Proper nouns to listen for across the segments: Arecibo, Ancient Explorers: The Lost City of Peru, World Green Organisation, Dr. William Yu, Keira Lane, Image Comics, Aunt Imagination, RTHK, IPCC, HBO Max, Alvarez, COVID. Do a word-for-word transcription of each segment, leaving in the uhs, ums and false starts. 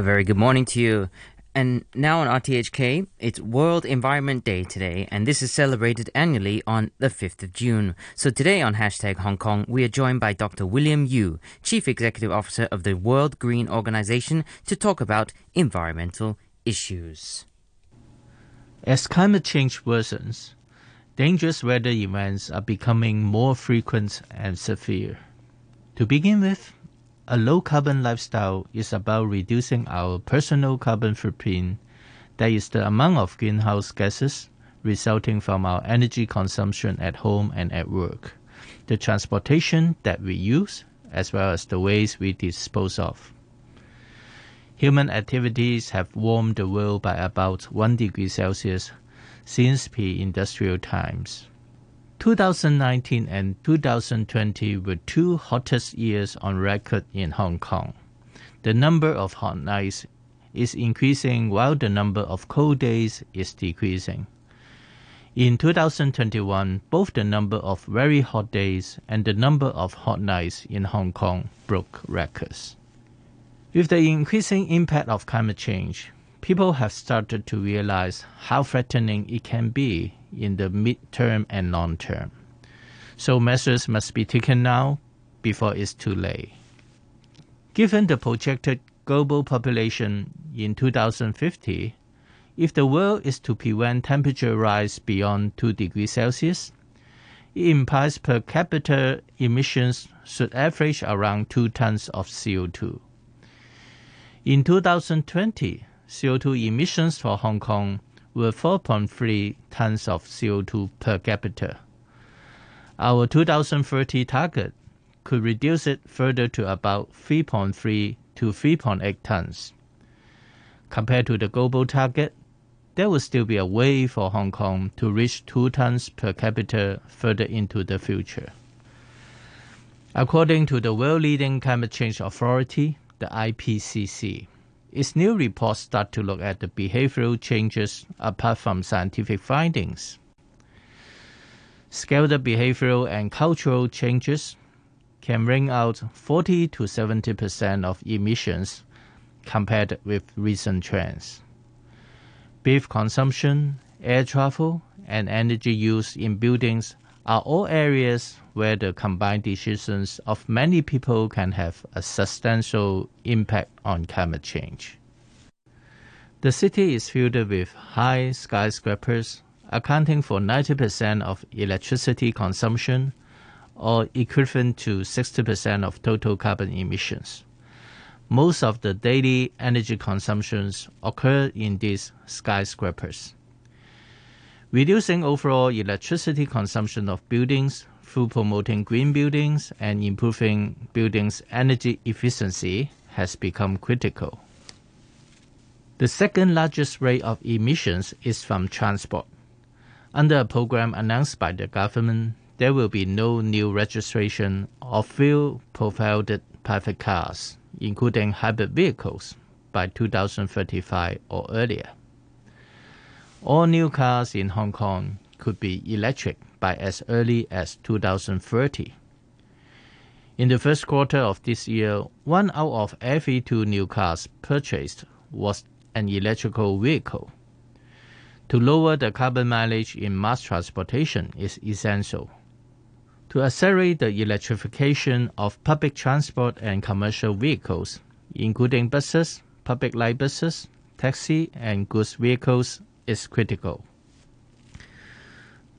A very good morning to you. And now on R T H K, it's World Environment Day today, and this is celebrated annually on the fifth of June. So today on Hashtag Hong Kong, we are joined by Doctor William Yu, Chief Executive Officer of the World Green Organisation, to talk about environmental issues. As climate change worsens, dangerous weather events are becoming more frequent and severe. To begin with, a low-carbon lifestyle is about reducing our personal carbon footprint, that is the amount of greenhouse gases resulting from our energy consumption at home and at work, the transportation that we use, as well as the waste we dispose of. Human activities have warmed the world by about one degree Celsius since pre-industrial times. two thousand nineteen and two thousand twenty were two hottest years on record in Hong Kong. The number of hot nights is increasing while the number of cold days is decreasing. In two thousand twenty-one, both the number of very hot days and the number of hot nights in Hong Kong broke records. With the increasing impact of climate change, people have started to realize how threatening it can be in the mid-term and long-term. So measures must be taken now before it's too late. Given the projected global population in two thousand fifty, if the world is to prevent temperature rise beyond two degrees Celsius, it implies per capita emissions should average around two tons of C O two. In two thousand twenty, C O two emissions for Hong Kong were four point three tons of C O two per capita. Our two thousand thirty target could reduce it further to about three point three to three point eight tons. Compared to the global target, there will still be a way for Hong Kong to reach two tons per capita further into the future. According to the world-leading climate change authority, the I P C C, its new reports start to look at the behavioral changes apart from scientific findings. Scaled up behavioral and cultural changes can wring out forty to seventy percent of emissions compared with recent trends. Beef consumption, air travel, and energy use in buildings are all areas where the combined decisions of many people can have a substantial impact on climate change. The city is filled with high skyscrapers, accounting for ninety percent of electricity consumption, or equivalent to sixty percent of total carbon emissions. Most of the daily energy consumptions occur in these skyscrapers. Reducing overall electricity consumption of buildings through promoting green buildings and improving buildings' energy efficiency has become critical. The second largest rate of emissions is from transport. Under a program announced by the government, there will be no new registration of fuel-propelled private cars, including hybrid vehicles, by two thousand thirty-five or earlier. All new cars in Hong Kong could be electric by as early as two thousand thirty. In the first quarter of this year, one out of every two new cars purchased was an electrical vehicle. To lower the carbon mileage in mass transportation is essential. To accelerate the electrification of public transport and commercial vehicles, including buses, public light buses, taxi and goods vehicles, is critical.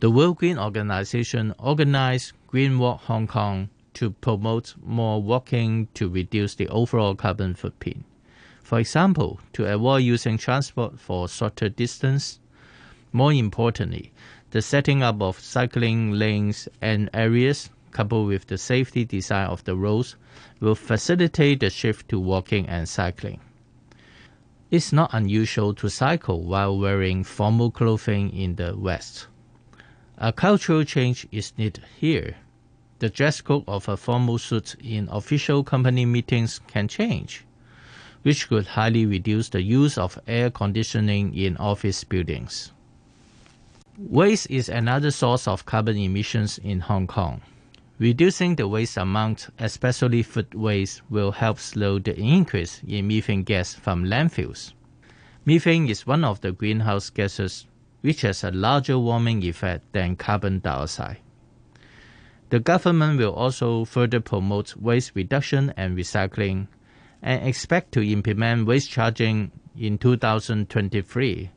The World Green Organisation organised Green Walk Hong Kong to promote more walking to reduce the overall carbon footprint. For example, to avoid using transport for shorter distance. More importantly, the setting up of cycling lanes and areas coupled with the safety design of the roads will facilitate the shift to walking and cycling. It's not unusual to cycle while wearing formal clothing in the West. A cultural change is needed here. The dress code of a formal suit in official company meetings can change, which could highly reduce the use of air conditioning in office buildings. Waste is another source of carbon emissions in Hong Kong. Reducing the waste amount, especially food waste, will help slow the increase in methane gas from landfills. Methane is one of the greenhouse gases which has a larger warming effect than carbon dioxide. The government will also further promote waste reduction and recycling, and expect to implement waste charging in two thousand twenty-three,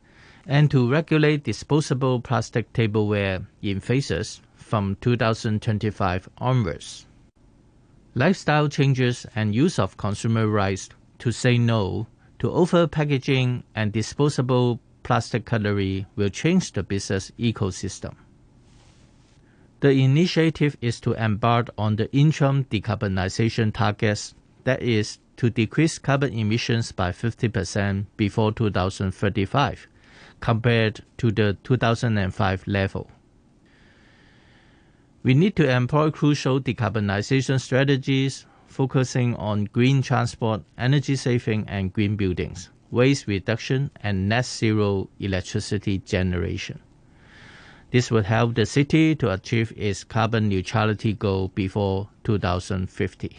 and to regulate disposable plastic tableware in phases from two thousand twenty-five onwards. Lifestyle changes and use of consumer rights to say no to over-packaging and disposable plastic cutlery will change the business ecosystem. The initiative is to embark on the interim decarbonization targets, that is, to decrease carbon emissions by fifty percent before two thousand thirty-five, compared to the two thousand five level. We need to employ crucial decarbonization strategies focusing on green transport, energy saving and green buildings, waste reduction and net zero electricity generation. This would help the city to achieve its carbon neutrality goal before two thousand fifty.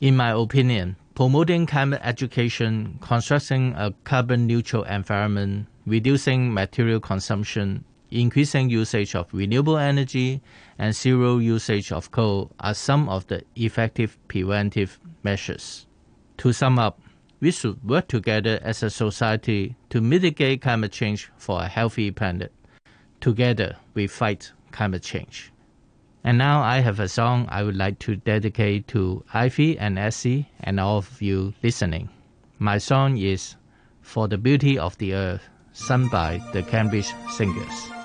In my opinion, promoting climate education, constructing a carbon-neutral environment, reducing material consumption, increasing usage of renewable energy, and zero usage of coal are some of the effective preventive measures. To sum up, we should work together as a society to mitigate climate change for a healthy planet. Together, we fight climate change. And now I have a song I would like to dedicate to Ivy and Essie and all of you listening. My song is For the Beauty of the Earth, sung by the Cambridge Singers.